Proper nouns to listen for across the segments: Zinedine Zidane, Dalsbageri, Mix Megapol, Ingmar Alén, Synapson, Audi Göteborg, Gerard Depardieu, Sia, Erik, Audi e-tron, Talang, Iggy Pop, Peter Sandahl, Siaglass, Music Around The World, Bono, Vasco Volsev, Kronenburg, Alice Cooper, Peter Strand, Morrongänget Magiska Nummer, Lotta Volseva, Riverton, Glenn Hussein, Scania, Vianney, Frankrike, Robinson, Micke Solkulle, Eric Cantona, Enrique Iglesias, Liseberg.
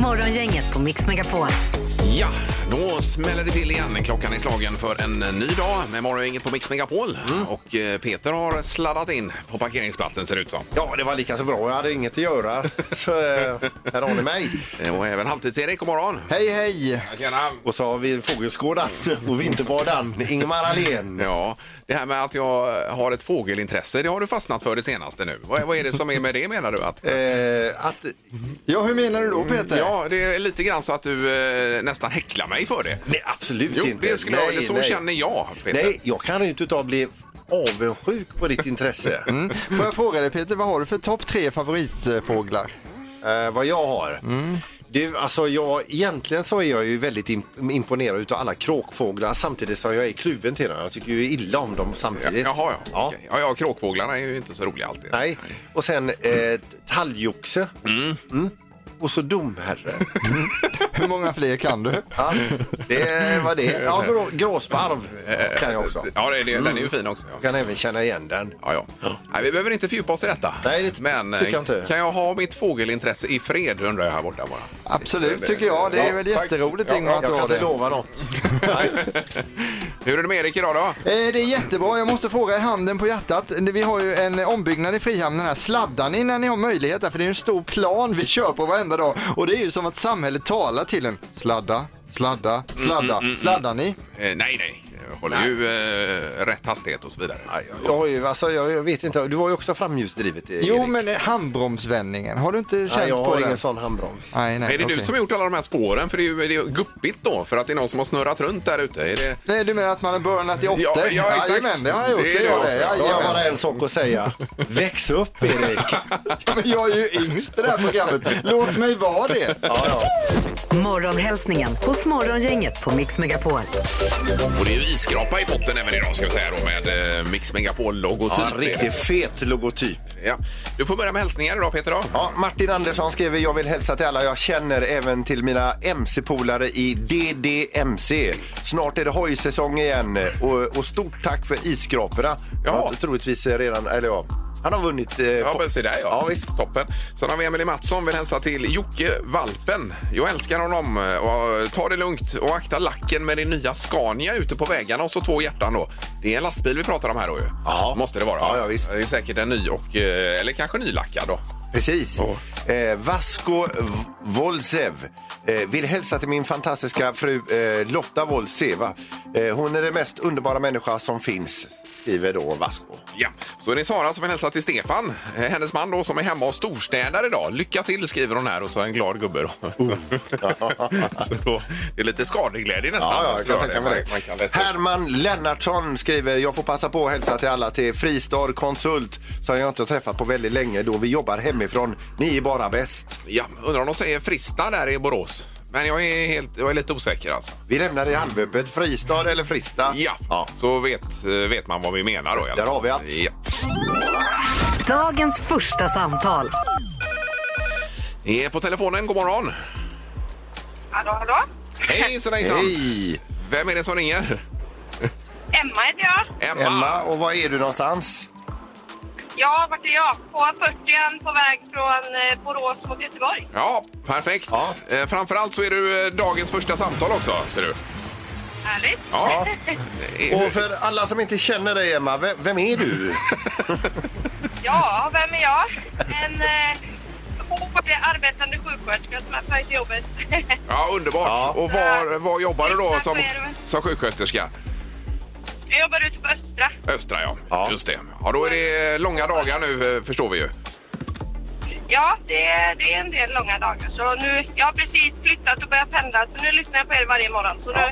Morgongänget på Mix Megapol. Ja, då smäller det till igen. Klockan är slagen för en ny dag med Morgongänget på Mix Megapol. Och Peter har sladdat in på parkeringsplatsen, ser det ut som. Ja, det var lika så bra. Jag hade inget att göra. Så här har ni mig. Och även Halvtids-Erik, god morgon. Hej, hej. Tjena. Och så har vi fågelskådan och vinterbadan. Ingmar Alén. Ja, det här med att jag har ett fågelintresse, det har du fastnat för det senaste nu. Vad är det som är med det, menar du? Ja, hur menar du då, Peter? Ja, det är lite grann så att du nästan häcklar mig för det. Nej, absolut inte. Det känner jag, Peter. Nej, jag kan inte bli avundsjuk på ditt intresse. Får jag fråga dig, Peter, vad har du för topp 3 favoritfåglar? Vad jag har? Egentligen så är jag ju väldigt imponerad utav alla kråkfåglar, samtidigt som jag är kluven till dem. Jag tycker ju illa om dem samtidigt. Ja, kråkfåglarna är ju inte så roliga alltid. Nej, och sen talgoxe. Och så domherre. Hur många fler kan du? Ja, det var det. Ja, gråsparv kan jag också. Ja, den är ju fin också. Ja. Jag kan även känna igen den. Ja. Nej, vi behöver inte fördjupa oss i detta. Nej, det tycker jag inte. Kan jag ha mitt fågelintresse i fred, undrar jag här borta bara. Absolut, tycker jag. Det är väl jätteroligt. Jag kan inte lova något. Hur är det med Erik idag då? Det är jättebra. Jag måste fråga i handen på hjärtat. Vi har ju en ombyggnad i Frihamnen här. Sladdar ni när ni har möjlighet? För det är en stor plan vi kör på varenda dag. Och det är ju som att samhället talar till en. Sladda. Sladdar ni? Nej. Jag håller ju rätt hastighet och så vidare. Jag vet inte. Du var ju också framhjulsdrivet, Erik. Jo, men handbromsvändningen. Har du inte känt på det? Jag har ingen sån handbroms. Nej, är det du som har gjort alla de här spåren? För det är ju guppigt då. För att det är någon som har snurrat runt där ute. Nej, du menar att man har börjat i 8? Ja, exakt. Jajamän, det har jag gjort. Jag har bara en sak att säga. Väx upp, Erik. Men jag är ju yngst det här programmet. Låt mig vara det. Morgonhälsningen hos Morgongänget på Mix Megapol. Och det är ju iskrapa i botten även idag, ska vi säga då, med Mix Megapol-logotyp. Ja, en riktigt fet logotyp. Ja. Du får börja med hälsningar idag, Peter. Då. Ja, Martin Andersson skriver: jag vill hälsa till alla jag känner, även till mina MC-polare i DDMC. Snart är det hojsäsong igen. Och stort tack för iskraporna. Ja. Troligtvis redan, eller ja. Han har vunnit... Visst, toppen. Sen har vi Emelie Mattsson, vill hälsa till Jocke Valpen. Jag älskar honom. Och ta det lugnt och akta lacken med din nya Scania ute på vägarna. Och så 2 hjärtan då. Det är en lastbil vi pratar om här då ju. Ja. Måste det vara. Ja, visst. Det är säkert en ny och... Eller kanske nylackad då. Precis. Oh. Vasco Volsev vill hälsa till min fantastiska fru Lotta Volseva. Hon är den mest underbara människa som finns, skriver då Vasco. Ja, så är det Sara som vill hälsa till Stefan, hennes man då, som är hemma och storstädar idag. Lycka till, skriver hon här, och så en glad gubbe då. Så då, det är lite skadeglädje nästan. Herman Lennartsson skriver: jag får passa på att hälsa till alla till Fristad Konsult, som jag inte har träffat på väldigt länge, då vi jobbar hemifrån. Ni är bara bäst. Ja, undrar om de säger Fristad där i Borås. Men jag är lite osäker alltså. Vi lämnar det halvöppet. Fristad eller Frista? Ja. Så vet man vad vi menar då. Där har vi allt. Ja. Dagens första samtal. Det är på telefonen. God morgon. Hallå. Hejsan. Hej. Vem är det som ringer? Emma heter jag. Emma, och var är du någonstans? Ja, vart är jag? På 40 på väg från Borås mot Göteborg. Ja, perfekt. Ja. Framförallt så är du dagens första samtal också, ser du. Härligt. Ja. Och för alla som inte känner dig, Emma, vem är du? Ja, vem är jag? En arbetande sjuksköterska som har följt jobbet. Ja, underbart. Ja. Och var jobbar du då som sjuksköterska? Jag jobbar ute på Östra. Östra, ja. Just det. Ja, då är det långa dagar nu, förstår vi ju. Ja, det är en del långa dagar. Så nu, jag har precis flyttat och börjat pendla, så nu lyssnar jag på er varje morgon. Så nu,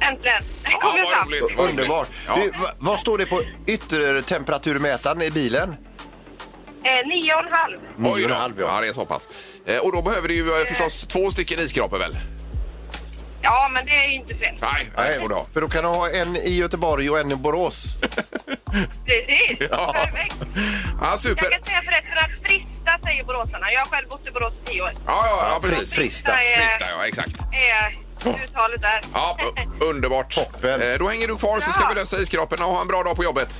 äntligen, kommer jag fram. Underbart. Ja. Du, vad står det på yttertemperaturmätaren i bilen? 9,5. 9,5, ja. Det är så pass. Och då behöver du ju förstås 2 stycken iskrapor väl? Ja, men det är inte fint. Nej, för då kan du ha en i Göteborg och en i Borås. Precis, perfekt. Ja, super. Jag kan säga förresten att Frista säger boråsarna. Jag har själv bott i Borås i 10 år. Ja, precis. Frista, exakt. uttalet där. Ja, underbart. Toppen. Då hänger du kvar så ska vi lösa iskrapen och ha en bra dag på jobbet.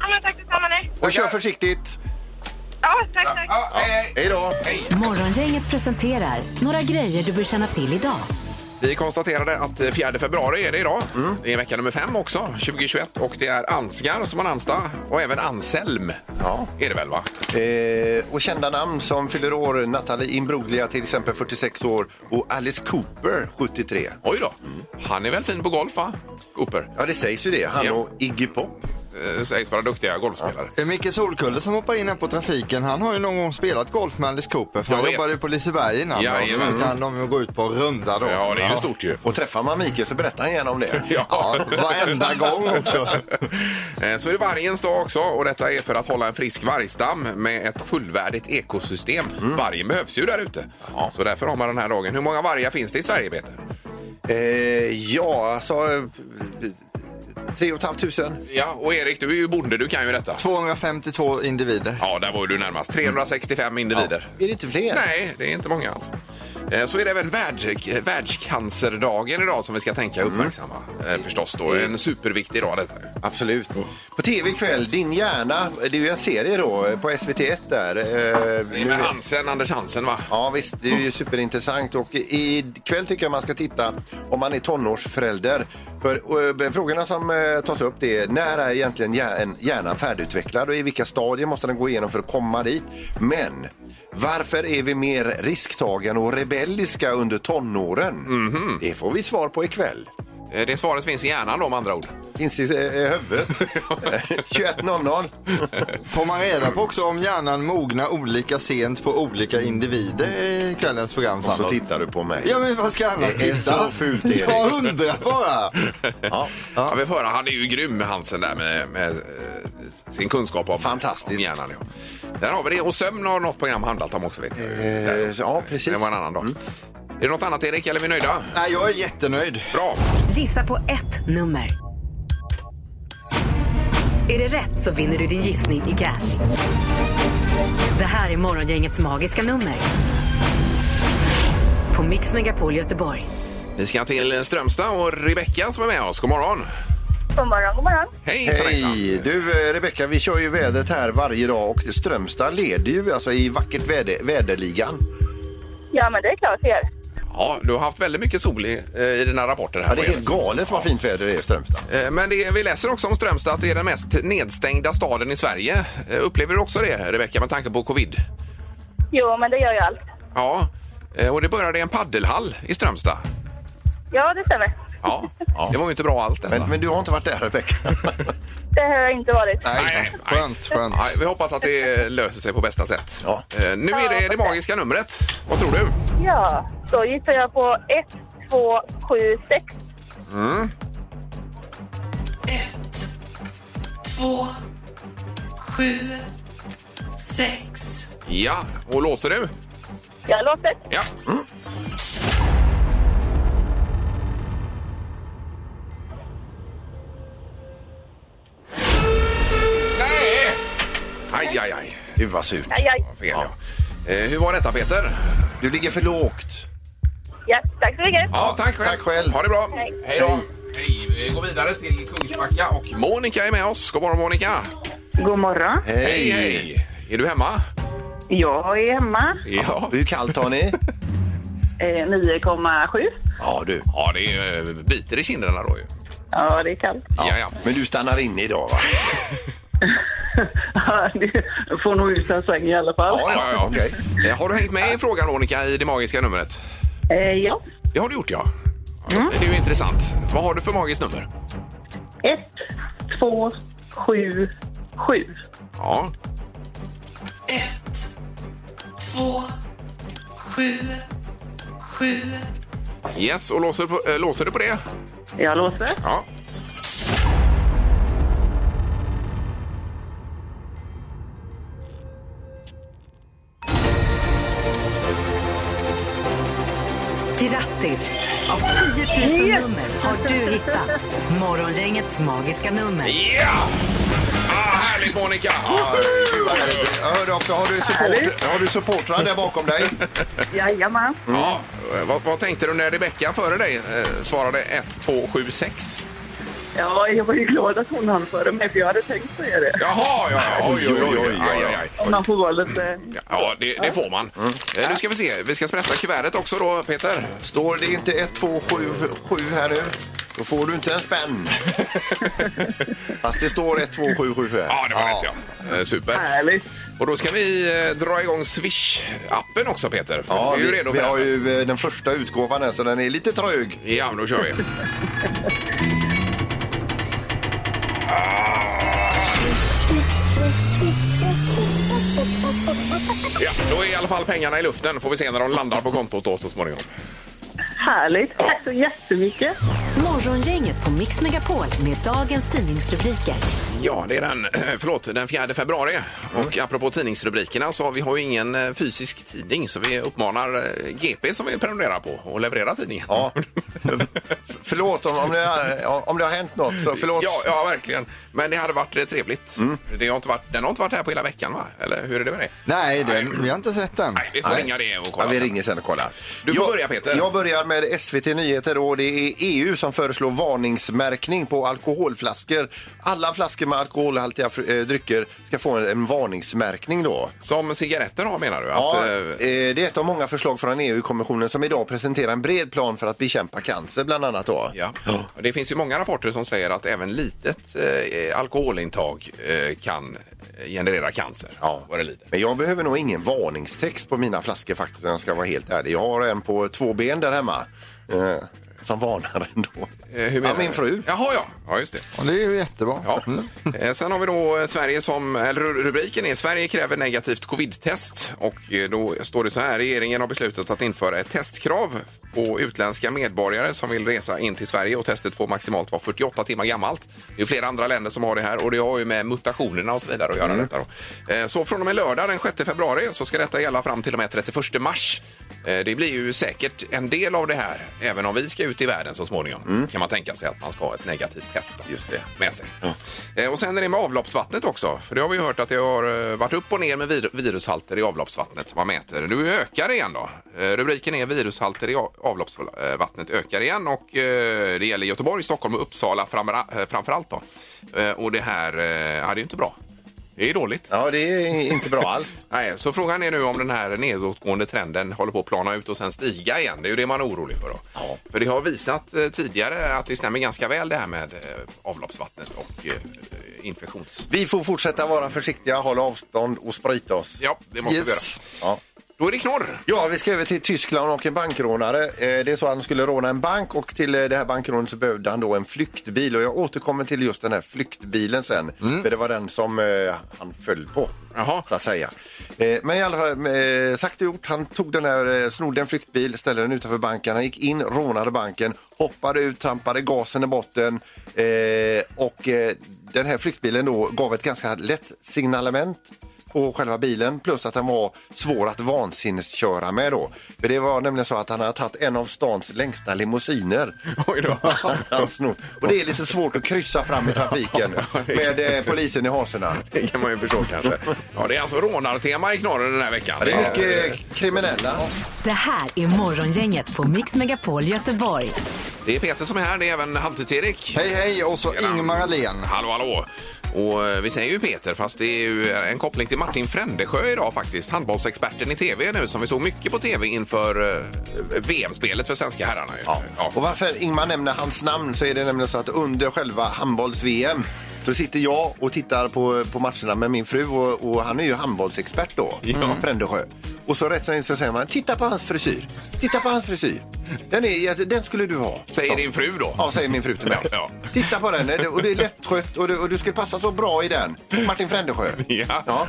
Ja, men tack detsamma. Och kör försiktigt. Ja, tack, tack. Ja, hej då. Hej. Morgongänget presenterar några grejer du bör känna till idag. Vi konstaterade att 4 februari är det idag. Det är vecka nummer 5 också, 2021. Och det är Ansgar som har namnsdag. Och även Anselm är det väl, va? Och kända namn som fyller år. Natalie Imbruglia till exempel, 46 år. Och Alice Cooper, 73. Oj då. Han är väl fin på golf, va? Cooper. Ja, det sägs ju det. Han och Iggy Pop. Sägs vara duktiga golfspelare. Micke Solkulle som hoppar in här på trafiken, han har ju någon gång spelat golf med Alice Cooper, för han jobbade ju på Liseberg innan. Så kan de ju gå ut på runda då. Ja, det är ju stort ju. Och träffar man Micke så berättar han gärna om det. Varenda gång också. Så är det vargens dag också, och detta är för att hålla en frisk vargstam med ett fullvärdigt ekosystem. Vargen behövs ju där ute. Så därför har man den här dagen. Hur många vargar finns det i Sverige, Peter? 3 500. Ja, och Erik, du är ju bonde, du kan ju detta. 252 individer. Ja, där var du närmast. 365 individer. Ja. Är det inte fler? Nej, det är inte många alltså. Så är det även världscancerdagen idag som vi ska tänka uppmärksamma. Förstås då, en superviktig dag detta. Absolut. På tv ikväll, Din hjärna, det är ju en serie då på SVT1 där. Det är med Anders Hansen, va? Ja visst, det är ju superintressant. Och ikväll tycker jag man ska titta om man är tonårsförälder. För frågorna som tas upp det är, när är egentligen hjärnan färdigutvecklad och i vilka stadier måste den gå igenom för att komma dit? Men varför är vi mer risktagande och rebelliska under tonåren? Det får vi svar på ikväll. Det svaret finns i hjärnan då, om andra ord. Finns i huvudet. 21.00. Får man reda på också om hjärnan mognar olika sent på olika individer i kvällens program. Och så tittar du på mig. Ja, men vad ska annars titta? Det är så fult, Erik. Jag undrar bara. Ja, vi får höra. Han är ju grym med Hansen där med sin kunskap om, hjärnan. Ja. Där har vi det. Och sömn har något program handlat om också, vet jag. Ja, precis. Det var en annan dag. Är det något annat, Erik, eller är vi nöjda? Nej, jag är jättenöjd. Bra. Gissa på ett nummer. Är det rätt så vinner du din gissning i cash. Det här är morgongängets magiska nummer. På Mix Megapol Göteborg. Vi ska till Strömstad och Rebecka som är med oss. God morgon. God morgon, god morgon. Hej. Du, Rebecka, vi kör ju vädret här varje dag. Och Strömstad leder ju alltså i vackert väderligan. Ja, men det är klart det är. Ja, du har haft väldigt mycket sol i den här rapporten. Här. Ja, det är helt galet vad fint väder det är i Strömstad. Men vi läser också om Strömstad att det är den mest nedstängda staden i Sverige. Upplever du också det, Rebecka, med tanke på covid? Jo, men det gör ju allt. Ja, och det började i en paddelhall i Strömstad. Ja, det stämmer. Ja, det var ju inte bra allt. Men du har inte varit där, Rebecka. Det har jag inte varit. Nej. Skönt. Nej, vi hoppas att det löser sig på bästa sätt. Ja. Nu är det magiska numret. Vad tror du? Ja, då gissar jag på 1276. 1, 2, 7, 6. Ja, och låser du? Jag låser. Ja. Aj. Det var surt. Ja. Hur var detta, Peter? Du ligger för lågt. Ja, tack så mycket. Ja, tack själv. Ha det bra. Hej då. Hej. Vi går vidare till Kungsbacka och Monica är med oss. God morgon, Monica. God morgon. Hej. Är du hemma? Jag är hemma. Ja. Hur kallt har ni? 9,7. Ja, du. Ja, det är biter i kinderna då ju. Ja, det är kallt. Ja. Men du stannar inne idag, va? Det får nog ut en sväng i alla fall. Ja, okej. Har du hängt med i frågan, Monica, i det magiska numret? Ja. Det har du gjort, ja. Det är ju intressant. Vad har du för magiskt nummer? 1277. Ja. 1277. Yes, och låser du på det? Jag låser. Ja. Grattis! Av 10 000 nummer har du hittat Morgongängets magiska nummer. Ja! Ah, härligt Monica! Ah, jag hörde också, har du supportrar där bakom dig? Jajamän. Ja, vad tänkte du när Rebecka före dig svarade 1276? Ja, jag var ju glad att hon hann före mig, för jag hade tänkt säga det. Jaha, ja, oj. Om man får vara lite... Ja, det får man. Mm. Nu ska vi se, vi ska sprätta kuvertet också då, Peter. Står det inte 1277 här nu, då får du inte en spänn. Fast det står 1277 här. Ja, det var rätt, ja. Super. Härligt. Och då ska vi dra igång Swish-appen också, Peter. Ja, är ju redo vi har ju den första utgåvan här, så den är lite trög. Ja, men då kör vi. Ja, då är i alla fall pengarna i luften. Får vi se när de landar på kontot då så småningom. Härligt, tack så jättemycket. Morgongänget på Mix Megapol med dagens tidningsrubriker. Ja, det är den 4 februari. Och apropå tidningsrubrikerna så vi har ju ingen fysisk tidning, så vi uppmanar GP som vi prenumererar på och levererar tidningen. Ja. Förlåt om det har hänt något, så förlåt. Ja, verkligen. Men det hade varit trevligt. Den har inte varit här på hela veckan, va? Eller hur är det med det? Nej, vi har inte sett den. Nej, vi får ringa det och kolla. Ja, vi ringer sen och kollar. Du får börja, Peter. Jag börjar med SVT Nyheter, och det är EU som föreslår varningsmärkning på alkoholflaskor. Alla flaskor med alkoholhaltiga drycker ska få en varningsmärkning då. Som cigaretter har, menar du? Ja, det är ett av många förslag från EU-kommissionen som idag presenterar en bred plan för att bekämpa cancer bland annat då. Ja, och det finns ju många rapporter som säger att även litet alkoholintag kan generera cancer. Ja. Vad det lider. Men jag behöver nog ingen varningstext på mina flaskor faktiskt, om jag ska vara helt ärlig. Jag har en på 2 ben där hemma. Som varnar ändå. Min fru. Jaha, ja, just det. Ja, det är ju jättebra. Ja. Sen har vi då Sverige som, eller rubriken är Sverige kräver negativt covid-test. Och då står det så här: regeringen har beslutat att införa ett testkrav på utländska medborgare som vill resa in till Sverige, och testet får maximalt vara 48 timmar gammalt. Det är flera andra länder som har det här, och det har ju med mutationerna och så vidare att göra detta då. Så från och med lördag den 6 februari så ska detta gälla fram till och med 31 mars. Det blir ju säkert en del av det här, även om vi ska ut i världen så småningom. Kan man tänka sig att man ska ha ett negativt test just det med sig. Ja. Och sen är det med avloppsvattnet också. För det har vi ju hört att det har varit upp och ner med virushalter i avloppsvattnet som man mäter. Nu ökar det igen då. Rubriken är virushalter i avloppsvattnet ökar igen. Och det gäller Göteborg, Stockholm och Uppsala framförallt då. Och det här är ju inte bra. Det är dåligt. Ja, det är inte bra alls. Nej, så frågan är nu om den här nedåtgående trenden håller på att plana ut och sen stiga igen. Det är ju det man är orolig för då. Ja. För det har visat tidigare att det stämmer ganska väl det här med avloppsvattnet och infektions... Vi får fortsätta vara försiktiga, hålla avstånd och sprita oss. Ja, det måste vi göra. Ja. Då är det knorr. Ja, vi ska över till Tyskland och en bankrånare. Det är så att han skulle råna en bank, och till det här bankrånet så behövde han då en flyktbil. Och jag återkommer till just den här flyktbilen sen. För det var den som han föll på. Jaha. Så att säga. Men i alla fall, sagt och gjort, han tog den här, snodde en flyktbil, ställde den utanför banken. Han gick in, rånade banken, hoppade ut, trampade gasen i botten. Och den här flyktbilen då gav ett ganska lätt signalement på själva bilen, plus att han var svår att vansinnesköra med då. För det var nämligen så att han hade tagit en av stans längsta limousiner. Oj då. Och det är lite svårt att kryssa fram i trafiken med polisen i hasorna. Det kan man ju förstå kanske. Ja, det är alltså rånartema i knorren den här veckan. Det är mycket kriminella. Det här är Morgongänget på Mix Megapol Göteborg. Det är Peter som är här, det är även Halvtids-Erik. Hej, hej, och så Ingmar Alén. Hallå, hallå. Och vi säger ju Peter, fast det är ju en koppling till Martin Frändesjö idag faktiskt. Handbollsexperten i TV nu, som vi såg mycket på TV inför VM-spelet för svenska herrarna. Ja. Ja. Och varför Ingmar nämner hans namn, så är det nämligen så att under själva handbolls-VM så sitter jag och tittar på matcherna med min fru, och han är ju handbollsexpert då, Frändesjö. Och så rätt så säger man, titta på hans frisyr. Den skulle du ha. Säger din fru då? Ja, säger min fru till mig. Ja. Titta på den, och det är lättskött, och du skulle passa så bra i den. Martin Frändesjö. Ja.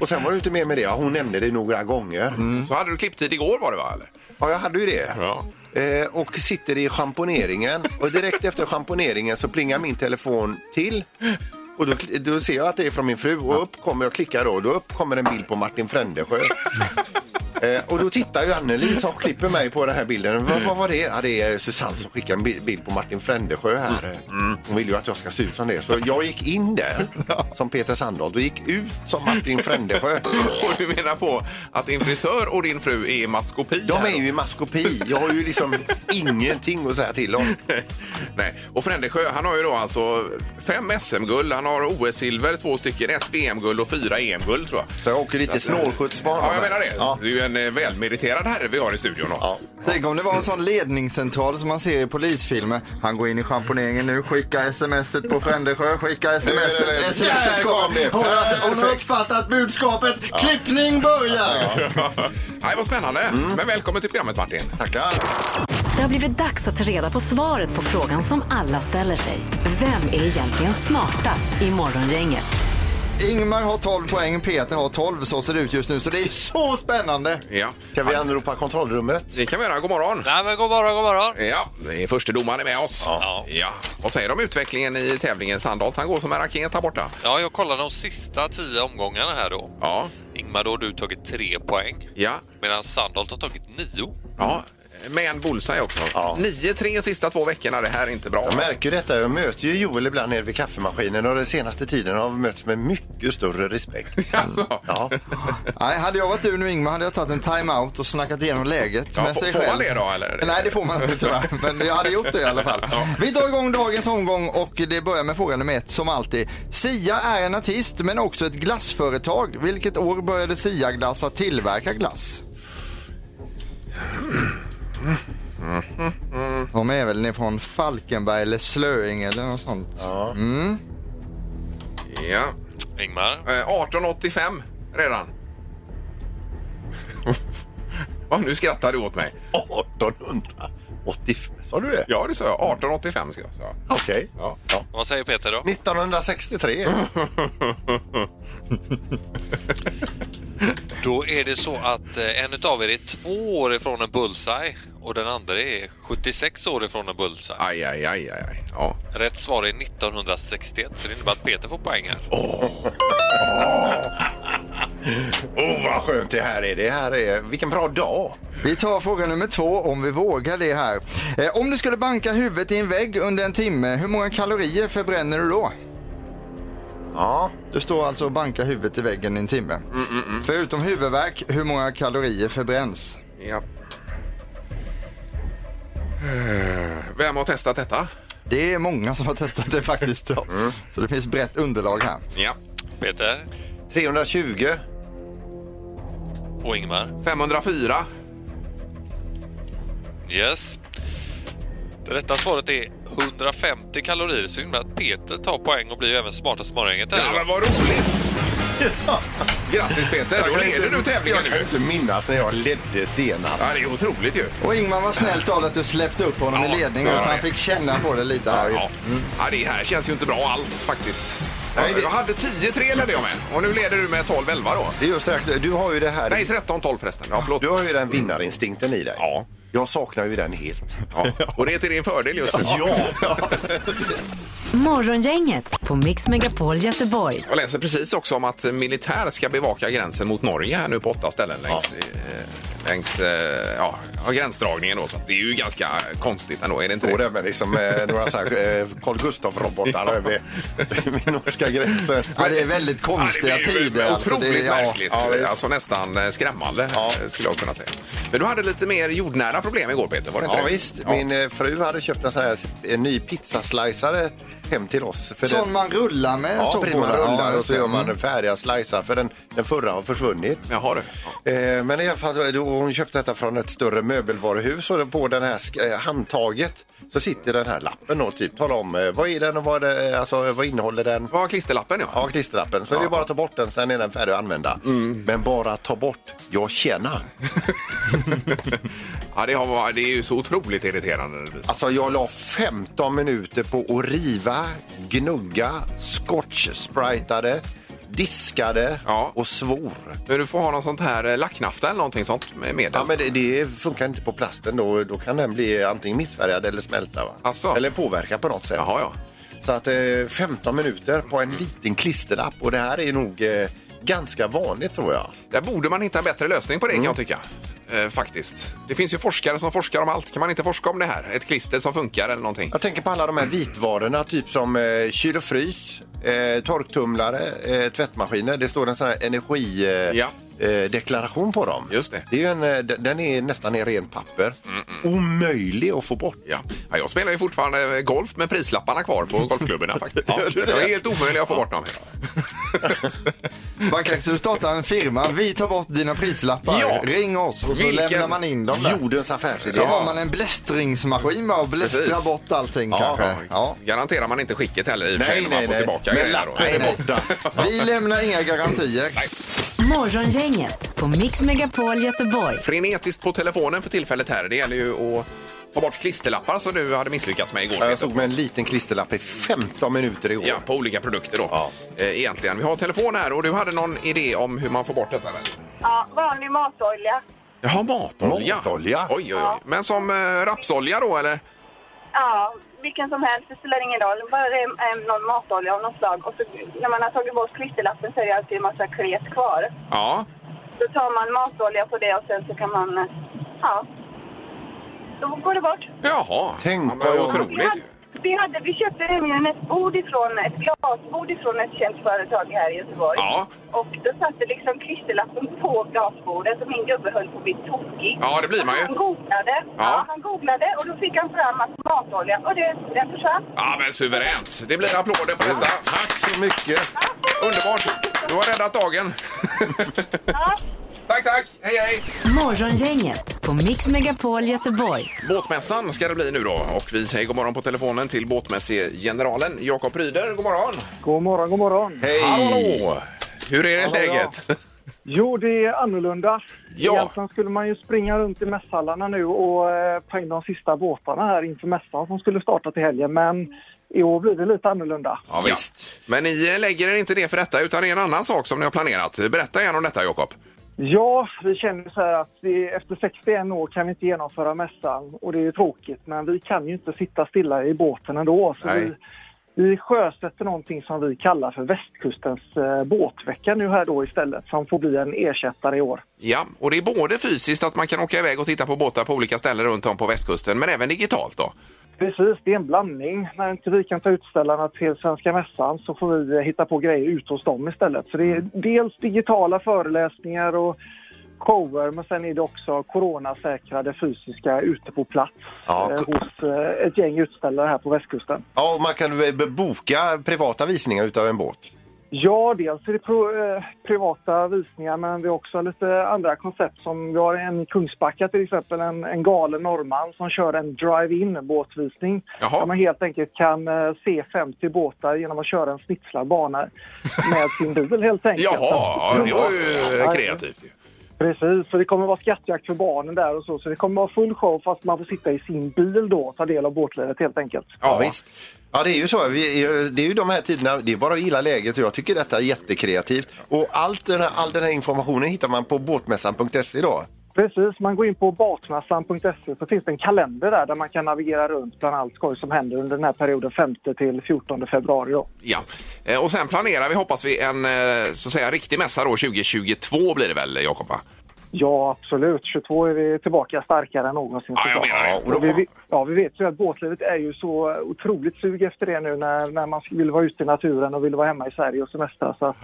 Och sen var du inte med det, hon nämnde det några gånger. Så hade du klipptid igår var det, va? Eller? Ja, jag hade ju det. Ja. Och sitter i schamponeringen, och direkt efter schamponeringen så plingar min telefon till. Och då ser jag att det är från min fru, och upp kommer jag klickar då, och då upp kommer en bild på Martin Frändesjö. Och då tittar ju Anneli som klipper mig på den här bilden. Vad var det? Ja, det är Susanne som skickar en bild på Martin Frändesjö här. Hon vill ju att jag ska se ut som det. Så jag gick in där som Peter Sandahl. Du gick ut som Martin Frändesjö. Och du menar på att din frisör och din fru är i maskopi? De är ju i maskopi. Jag har ju liksom ingenting att säga till om. Nej. Och Frändesjö, han har ju då alltså 5 SM-guld. Han har OS-silver, 2 stycken, 1 VM-guld och 4 EM-guld tror jag. Så jag åker lite snålskjutsbana. Ja, jag menar det. Ja. Det är ju en välmeriterad herre vi har i studion. Ja. Tänk om det var en sån ledningscentral som man ser i polisfilmer. Han går in i schamponeringen nu, skickar smset på Frändesjö, skickar smset. Smset kom. Hon har uppfattat budskapet. Ja. Klippning börjar. Ja. Nej, vad spännande. Men välkommen till programmet, Martin. Tackar. Det har blivit dags att ta reda på svaret på frågan som alla ställer sig. Vem är egentligen smartast i morgongänget? Ingmar har 12 poäng, Peter har 12, så ser det ut just nu. Så det är så spännande. Ja. Kan vi anropa kontrollrummet? Det kan vi göra, god morgon. Nej, men god morgon. Ja, det är första domaren är med oss. Ja. Vad säger de om utvecklingen i tävlingen? Sandahl, han går som en raket här borta. Ja, jag kollar de sista 10 omgångarna här då. Ja. Ingmar, då har du tagit 3 poäng. Ja. Medan Sandahl har tagit 9. Ja. Med en bullseye också. Ja. 9-3 sista 2 veckorna, det här är inte bra. Jag märker ju detta, jag möter ju Joel ibland nere vid kaffemaskinen och den senaste tiden har vi mötts med mycket större respekt. Alltså. Ja. Nej, hade jag varit du nu Ingmar hade jag tagit en timeout och snackat igenom läget med sig själv. Får man det då eller? Nej, det får man inte tyvärr, men jag hade gjort det i alla fall. Ja. Vi drar igång dagens omgång och det börjar med frågan nummer 1 som alltid. Sia är en artist men också ett glassföretag. Vilket år började Siaglass att tillverka glass? De är väl ner från Falkenberg eller Slöing eller något sånt. Ja. Ja. Ingmar. 1885 redan. Nu skrattar du åt mig. 1885. Sa du det? Ja, det sa jag. 1885 ska jag säga. Okej. Ja. Ja. Vad säger Peter då? 1963. Då är det så att en utav er är 2 år ifrån en bullseye och den andra är 76 år ifrån en bullseye. Aj. Ja. Rätt svar är 1961, så det innebär att Peter får poäng här. Vad skönt det här är. Vilken bra dag. Vi tar fråga nummer 2 om vi vågar det här. Om du skulle banka huvudet i en vägg under en timme, hur många kalorier förbränner du då? Ja, du står alltså och bankar huvudet i väggen i en timme. Förutom huvudvärk, hur många kalorier förbränns? Ja. Vem har testat detta? Det är många som har testat det faktiskt. Så det finns brett underlag här. Ja. Peter? 320. Och Ingmar? 504. Yes. Det rätta svaret är 150 kalorier, så innebär att Peter tar poäng och blir ju även smartast i morgongänget. Ja, men vad roligt! Ja. Grattis Peter, då leder du tävlingen. Jag kan inte minnas när jag ledde senast. Ja, det är otroligt ju. Och Ingmar var snällt av att du släppte upp honom i ledningen så han fick känna på det lite. Ja, det här känns ju inte bra alls faktiskt. Nej, jag hade 10-3 ledde jag med. Och nu leder du med 12-11 då. Det är just det. Du har ju det här. Nej, 13-12 förresten. Ja, förlåt. Du har ju den vinnarinstinkten i dig. Ja. Jag saknar ju den helt. Ja. Och det är till din fördel just nu. Ja. Morgongänget på Mix Megapol Göteborg. Jag läser precis också om att militär ska bevaka gränsen mot Norge här nu på 8 ställen längs gränsdragningen då, så det är ju ganska konstigt ändå, är det inte det? Men liksom några så här Carl Gustaf-robotar över norska gränsen. Ja, det är väldigt konstiga tider. Alltså, otroligt märkligt. Ja, alltså nästan skrämmande skulle jag kunna säga. Men du hade lite mer jordnära problem igår Peter, var det inte det? Visst. Ja. Min fru hade köpt en ny pizzaslicare hem till oss. Som man rullar med? Ja, så man rullar och så gör man den färdiga slicer, för den förra har försvunnit. Jaha, det. Men i alla fall, hon köpte detta från ett större möbelvaruhus och på den här handtaget så sitter den här lappen och typ talar om vad är den och vad innehåller den? Vad klisterlappen? Ja, klisterlappen. Så är det bara att ta bort den, sen är den färdig att använda. Men bara ta bort, jag tjänar. Det är ju så otroligt irriterande. Alltså jag la 15 minuter på att riva, gnugga, scotch-spritade, diskade och svor. Men du får ha någon sånt här lacknafta eller någonting sånt med den. Ja, men det funkar inte på plasten. Då kan den bli antingen missfärgad eller smälta. Alltså. Eller påverka på något sätt. Jaha, ja. Så att 15 minuter på en liten klisterlapp. Och det här är nog ganska vanligt, tror jag. Där borde man hitta en bättre lösning på det, kan jag tycka. Faktiskt. Det finns ju forskare som forskar om allt. Kan man inte forska om det här? Ett klister som funkar eller någonting. Jag tänker på alla de här vitvarorna, typ som kyl och frys, torktumlare, tvättmaskiner. Det står en sån här energideklaration på dem. Just det. Det är den är nästan i ren papper. Omöjlig att få bort. Ja. Ja, jag spelar ju fortfarande golf med prislapparna kvar på golfklubborna faktiskt. Ja, det är helt omöjligt att få bort dem. Man kan ju starta en firma. Vi tar bort dina prislappar. Ja. Ring oss och så lämnar man in dem där. Jordens affärsidé. Så har man en blästringsmaskin och blästrar bort allting kanske. Ja. Garanterar man inte skicket heller i nej, man får tillbaka grejer då. Nej, borta. Vi lämnar inga garantier. Nej. Morgongänget på Mix Megapol Göteborg. Frenetiskt på telefonen för tillfället här. Det gäller ju att ta bort klisterlappar som du hade misslyckats med igår. Jag tog med en liten klisterlapp i 15 minuter igår. Ja, på olika produkter då. Ja. Egentligen. Vi har telefon här och du hade någon idé om hur man får bort detta. Ja, vanlig matolja. Jaha, matolja. Matolja. Oj, oj, oj. Men som rapsolja då, eller? Ja, vilken som helst. Det spelar ingen roll. Bara det är någon matolja av något slag. Och så, när man har tagit bort klisterlappen så är det alltid en massa klet kvar. Ja. Så tar man matolja på det och sen så kan man... Ja. Då går det bort. Jaha, tänk vad otroligt. Vi köpte nämligen ett glasbord ifrån ett känt företag här i Göteborg. Ja. Och då satte liksom klisterlappen på glasbordet och min gubbe höll på att bli tokig. Ja, det blir man ju. Han googlade och då fick han fram att matolja och den försvann. Ja, men suveränt. Det blir applåder på detta. Tack så mycket. Ja. Underbart. Du har räddat dagen. Ja. Tack, tack. Hej, hej. Morgongänget på Mix Megapol Göteborg. Båtmässan ska det bli nu då. Och vi säger god morgon på telefonen till båtmässegeneralen Jakob Ryder. God morgon. God morgon, god morgon. Hej. Hallå. Hur är det läget? Ja. Jo, det är annorlunda. Ja. Egentligen skulle man ju springa runt i mässhallarna nu och ta in de sista båtarna här inför mässan som skulle starta till helgen. Men i år blir det lite annorlunda. Ja, visst. Men ni lägger er inte det för detta utan en annan sak som ni har planerat. Berätta gärna om detta, Jakob. Ja, vi känner så här att efter 61 år kan vi inte genomföra mässan och det är ju tråkigt, men vi kan ju inte sitta stilla i båten ändå. Så vi sjösätter någonting som vi kallar för västkustens båtvecka nu här då istället, som får bli en ersättare i år. Ja, och det är både fysiskt att man kan åka iväg och titta på båtar på olika ställen runt om på västkusten, men även digitalt då. Precis, det är en blandning. När inte vi kan ta utställarna till Svenska Mässan så får vi hitta på grejer ut hos dem istället. Så det är dels digitala föreläsningar och shower, men sen är det också coronasäkrade fysiska ute på plats hos ett gäng utställare här på västkusten. Ja, och man kan boka privata visningar utav en båt? Ja, dels är det privata visningar, men vi har också lite andra koncept. Som vi har en i Kungsbacka till exempel, en galen norrman som kör en drive-in båtvisning. Jaha. Där man helt enkelt kan se 50 båtar genom att köra en snitslad bana med sin bil helt enkelt. Jaha, det var ju kreativt. Precis, så det kommer vara skattjakt för barnen där och så det kommer vara full show fast man får sitta i sin bil då och ta del av båtlivet helt enkelt. Ja, visst. Ja, det är ju så. Det är ju de här tiderna, det är bara att gilla läget och jag tycker detta är jättekreativt. Och all den här informationen hittar man på båtmässan.se då. Precis, man går in på båtmässan.se så finns det en kalender där man kan navigera runt bland allt skoj som händer under den här perioden 5 till 14 februari då. Ja, och sen planerar vi, hoppas vi, en så att säga riktig mässa då 2022 blir det väl, Jakob? Ja, absolut. 22 är vi tillbaka starkare än någonsin. Ja, jag menar det. Vi vet ju att båtlivet är ju så otroligt sug efter det nu när man vill vara ute i naturen och vill vara hemma i Sverige och semester. Så att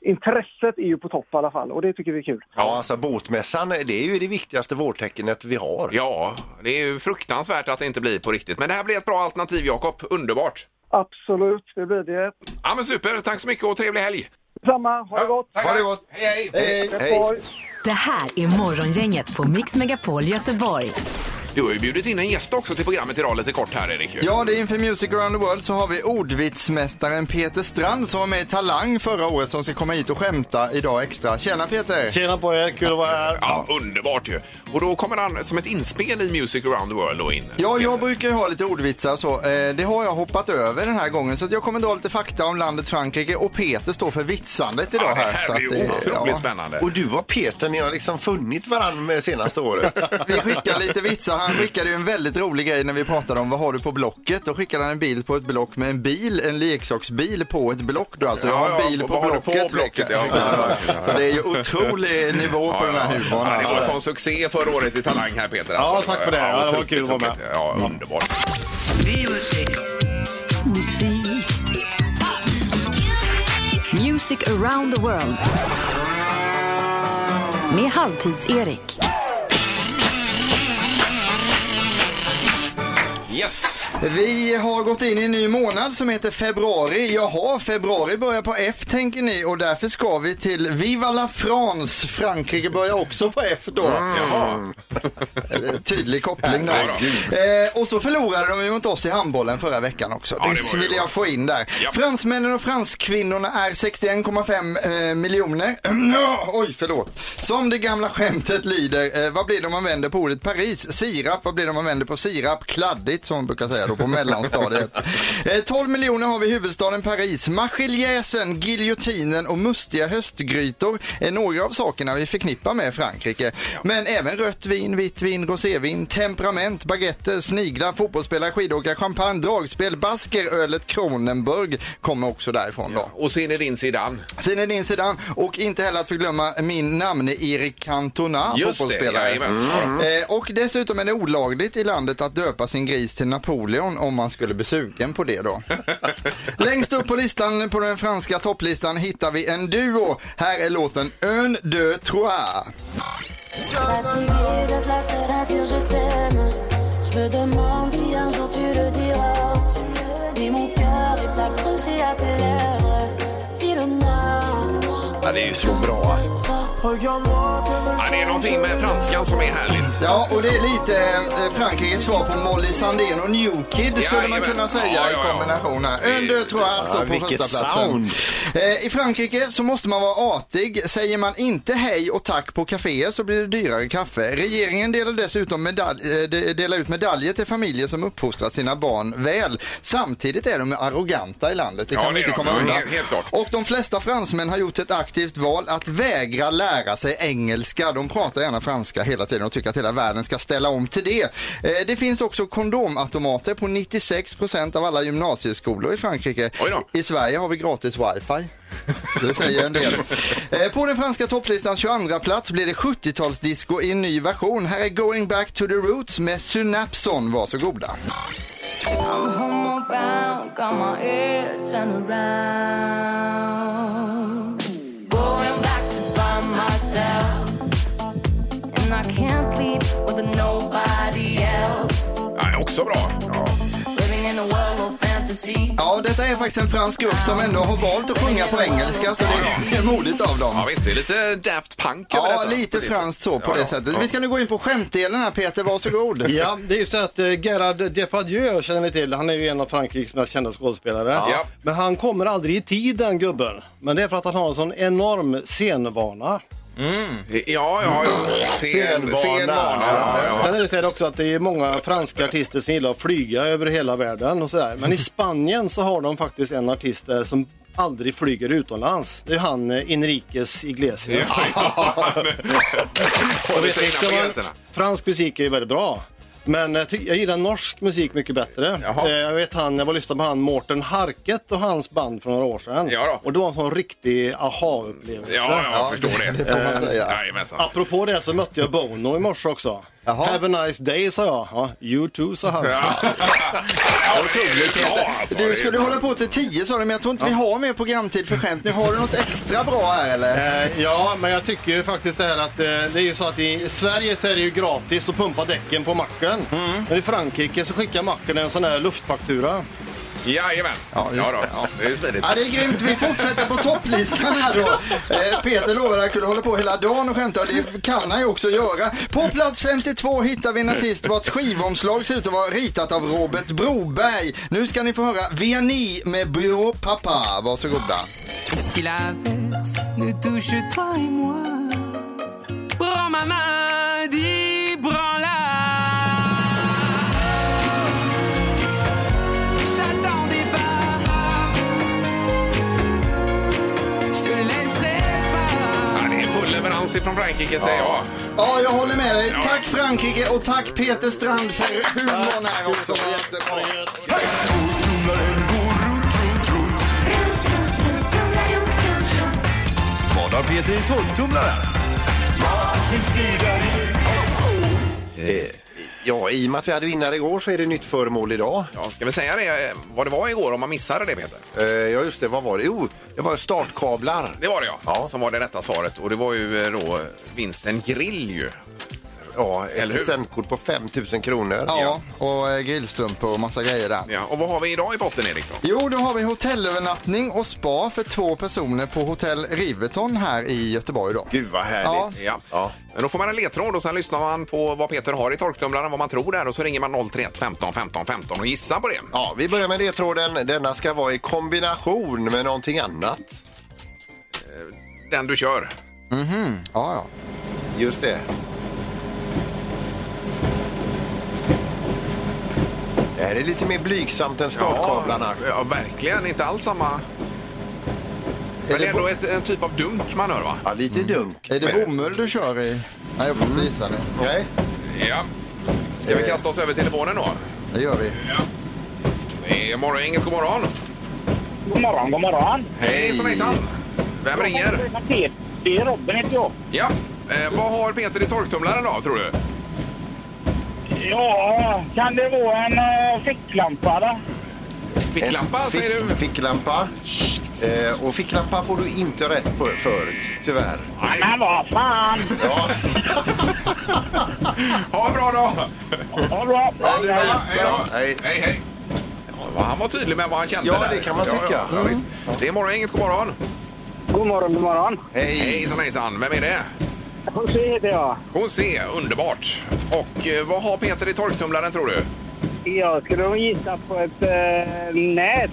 intresset är ju på topp i alla fall och det tycker vi är kul. Ja, alltså båtmässan, det är ju det viktigaste vårtecknet vi har. Ja, det är ju fruktansvärt att det inte blir på riktigt. Men det här blir ett bra alternativ, Jakob. Underbart. Absolut, det blir det. Ja, men super. Tack så mycket och trevlig helg. Samma. Ha det gott. Tack. Ha det gott. Hej, hej. Hej. Det här är morgongänget på Mix Megapol Göteborg. Du har ju bjudit in en gäst också till programmet idag lite kort här, Erik. Ja, det är inför Music Around The World så har vi ordvitsmästaren Peter Strand som var med i Talang förra året som ska komma hit och skämta idag extra. Tjena Peter! Tjena på er, kul att vara här. Ja, underbart ju. Och då kommer han som ett inspel i Music Around The World då in. Ja, Peter. Jag brukar ju ha lite ordvitsar och så. Det har jag hoppat över den här gången så jag kommer dra lite fakta om landet Frankrike och Peter står för vitsandet idag här. Det här blir ju otroligt spännande. Och du och Peter, ni har liksom funnit varandra med senaste året. Vi skickar lite vitsar Han skickade ju en väldigt rolig grej när vi pratade om vad har du på blocket. Då skickade han en bild på ett block med en bil, en leksaksbil på ett block. Då alltså, jag har en bil på blocket. På blocket Så det är ju otrolig nivå på den här humorn. Ja, det var en sån succé förra året i Talang här, Peter. Alltså, ja, tack för det. Ja, det var kul att vara med. Ja, underbart. Music Around the World med Halvtids-Erik. Yes. Vi har gått in i en ny månad som heter februari. Jaha, februari börjar på F tänker ni, och därför ska vi till Viva la France. Frankrike börjar också på F då. Jaha. Tydlig koppling där. Och så förlorade de ju mot oss i handbollen förra veckan också. Ja, det vill jag få in där. Ja. Fransmännen och franskvinnorna är 61,5 miljoner. Oj, förlåt. Som det gamla skämtet lyder, vad blir det man vänder på ordet Paris? Sirap, vad blir det man vänder på sirap? Kladdigt som man brukar säga. Då på mellanstadiet. 12 miljoner har vi huvudstaden Paris. Machiljäsen, giljotinen och mustiga höstgrytor är några av sakerna vi förknippar med Frankrike. Men även rött vin, vitt vin, rosévin, temperament, baguetter, sniglar, fotbollsspelare, skidåkare, champagne, dragspel, basker, ölet Kronenburg kommer också därifrån då. Ja, och Zinedine Zidane. Och inte heller att förglömma min namn är Eric Cantona, fotbollsspelare. Och dessutom är det olagligt i landet att döpa sin gris till Napoleon om man skulle bli sugen på det då. Längst upp på listan, på den franska topplistan, hittar vi en duo. Här är låten Un, deux, trois. Ja, det är ju så bra alltså. Ja, det är någonting med franskan som är härligt. Ja, och det är lite Frankrikes svar på Molly Sandén och New Kid skulle man kunna säga i kombination här. Under tror jag alltså på första platsen. I Frankrike så måste man vara artig. Säger man inte hej och tack på kaféer så blir det dyrare kaffe. Regeringen delar dessutom delar ut medaljer till familjer som uppfostrat sina barn väl. Samtidigt är de arroganta i landet. Det kan man inte komma undan. Och de flesta fransmän har gjort ett aktivt val att vägra lära sig engelska. De pratar gärna franska hela tiden och tycker att hela världen ska ställa om till det. Det finns också kondomautomater på 96% av alla gymnasieskolor i Frankrike. I Sverige har vi gratis wifi. Det säger en del. På den franska topplistan 22 plats blir det 70-talsdisco i en ny version. Här är Going Back to the Roots med Synapson. Varsågoda. I'm homebound, got my ear turned around. Going back to find myself. And I can't leave with nobody else. Nej, också bra. Ja. Ja, detta är faktiskt en fransk grupp som ändå har valt att sjunga på engelska, så det är modigt av dem. Ja visst, det är lite Daft Punk över detta. Ja, lite franskt så på det sättet. Vi ska nu gå in på skämtdelen här, Peter, varsågod. Ja, det är ju så att Gerard Depardieu känner ni till. Han är ju en av Frankrikes mest kända skådespelare. Ja. Men han kommer aldrig i tiden, gubben. Men det är för att han har en sån enorm scenvana. Mm. Ja. Sen är det så också att det är många franska artister som gillar att flyga över hela världen och sådär. Men i Spanien så har de faktiskt en artist som aldrig flyger utomlands. Det är han Enrique Iglesias. Fransk musik är ju väldigt bra. Men jag gillar norsk musik mycket bättre. Jag var lyssnade på han Mårten Harket och hans band för några år sedan. Och det var en sån riktig aha-upplevelse. Ja, jag förstår det. Det får man säga. Apropå det så mötte jag Bono i morse också. Jaha. Have a nice day, sa jag. Ja, you too, sa han. Du skulle hålla på till 10, sa du, men jag tror inte vi har mer programtid för skämt. Nu har du något extra bra här, eller? Ja, men jag tycker ju faktiskt det här att det är ju så att i Sverige så är det ju gratis att pumpa däcken på macken. Mm. Men i Frankrike så skickar macken en sån här luftfaktura. Jajamän. Det är grymt. Vi fortsätter på topplistan här då. Peter lovade att kunde hålla på hela dagen och skämta. Det kan han ju också göra. På plats 52 hittar vi en artist vars skivomslag ser ut att vara ritat av Robert Broberg. Nu ska ni få höra Vianney med Bro Papa. Varsågoda. Si la verse ne touche toi et moi, prends ma main, dis, prends la. Från Frankrike säger jag. Ja, jag håller med dig. Tack Frankrike och tack Peter Strand för humorn här också. Jättebra. Vad har Peter i tolvtumlaren? Ja, i och med att vi hade vinnare igår så är det nytt föremål idag. Ja, ska vi säga det, vad det var igår om man missade det, Peter? Ja, just det. Vad var det? Jo, det var startkablar. Det var det, ja. Som var det rätta svaret. Och det var ju då vinsten grill ju. Ja, ett presentkort på 5 000 kronor. Ja, och grillstrump och massa grejer där. Ja, och vad har vi idag i botten, Erik? Då? Jo, då har vi hotellövernattning och spa för 2 personer på Hotell Riverton här i Göteborg då. Gud vad härligt. Ja. Men då får man en ledtråd och sen lyssnar man på vad Peter har i torktumlaren, vad man tror där. Och så ringer man 031 15 15 15 och gissar på det. Ja, vi börjar med ledtråden. Denna ska vara i kombination med någonting annat. Den du kör. Ja. Just det. Det här är lite mer blygsamt än startkablarna. Ja, verkligen. Inte alls samma... Men det är ändå en typ av dunk man hör, va? Ja, lite dunk. Är det bomull du kör i? Nej, jag får inte visa nu. Nej. Ja. Ska vi kasta oss över telefonen då? Det gör vi. Ja. Det är morgon, Inget. God morgon. God morgon, god morgon. Hej, så hejsan. Vem ringer? Det är Robin, heter jag. Ja. Vad har Peter i torktumlaren då, tror du? Ja, kan det vara en ficklampa då? Ficklampa säger du? Ficklampa. Och ficklampa får du inte rätt på förut, tyvärr. Nej, men vad fan! Ja. Ha bra då! Ha bra! Hej. Ja, han var tydlig med vad han kände. Ja, det kan man tycka. Ja. Det är morgon, Inget. God morgon. God morgon. Hejsan. Vem är det? José heter jag. José, underbart. Och vad har Peter i torktumlaren, tror du? Jag skulle gissa på ett nät,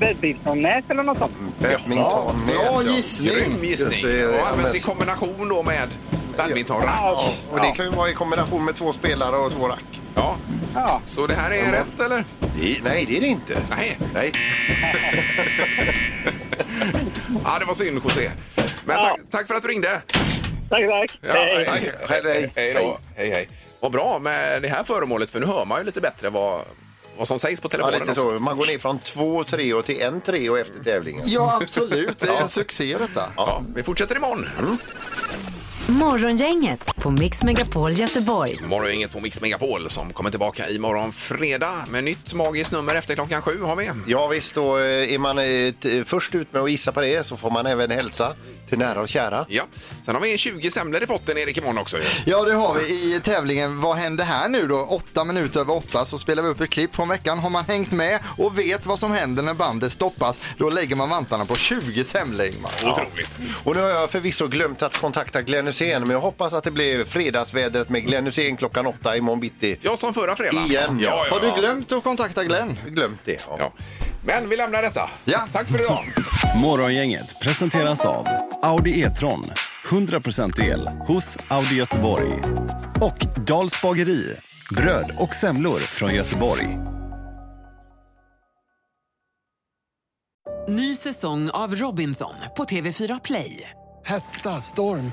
badminton-nät eller något sånt. Badminton-nät. Ja, gissning. Grym gissning. Och används i kombination då med badminton-rack. Ja. Och det kan ju vara i kombination med 2 spelare och 2 rack. Ja. Så det här är rätt, eller? Nej, det är det inte. Nej. Ja, det var synd, José. Men tack för att du ringde. Tack. Ja, hej. Vad bra med det här föremålet, för nu hör man ju lite bättre vad som sägs på telefonen. Ja, lite så. Man går ner från 2-3 till 1-3 och efter tävlingen. Ja, absolut. Det är en succé detta. Ja, vi fortsätter imorgon. Morgongänget på Mix Megapol Göteborg. Morgongänget på Mix Megapol som kommer tillbaka imorgon fredag med nytt magiskt nummer efter klockan 7 har vi. Ja visst, då är man först ut med att gissa på det så får man även hälsa till nära och kära. Ja, sen har vi 20 semler i potten, Erik, imorgon också. Ja, det har vi i tävlingen. Vad händer här nu då? 8 minuter över 8 så spelar vi upp ett klipp från veckan. Har man hängt med och vet vad som händer när bandet stoppas, då lägger man vantarna på 20 semler, Ingmar. Otroligt. Och nu har jag förvisso glömt att kontakta Glenn Hussein, men jag hoppas att det blir fredagsvädret med Glenn Hussein klockan 8 imorgon bitti. Ja, som förra fredag. Igen. Ja. Har du glömt att kontakta Glenn? Glömt det, ja. Men vi lämnar detta. Ja. Tack för idag. Morgongänget presenteras av Audi e-tron. 100% el hos Audi Göteborg. Och Dalsbageri. Bröd och semlor från Göteborg. Ny säsong av Robinson på TV4 Play. Hetta, storm,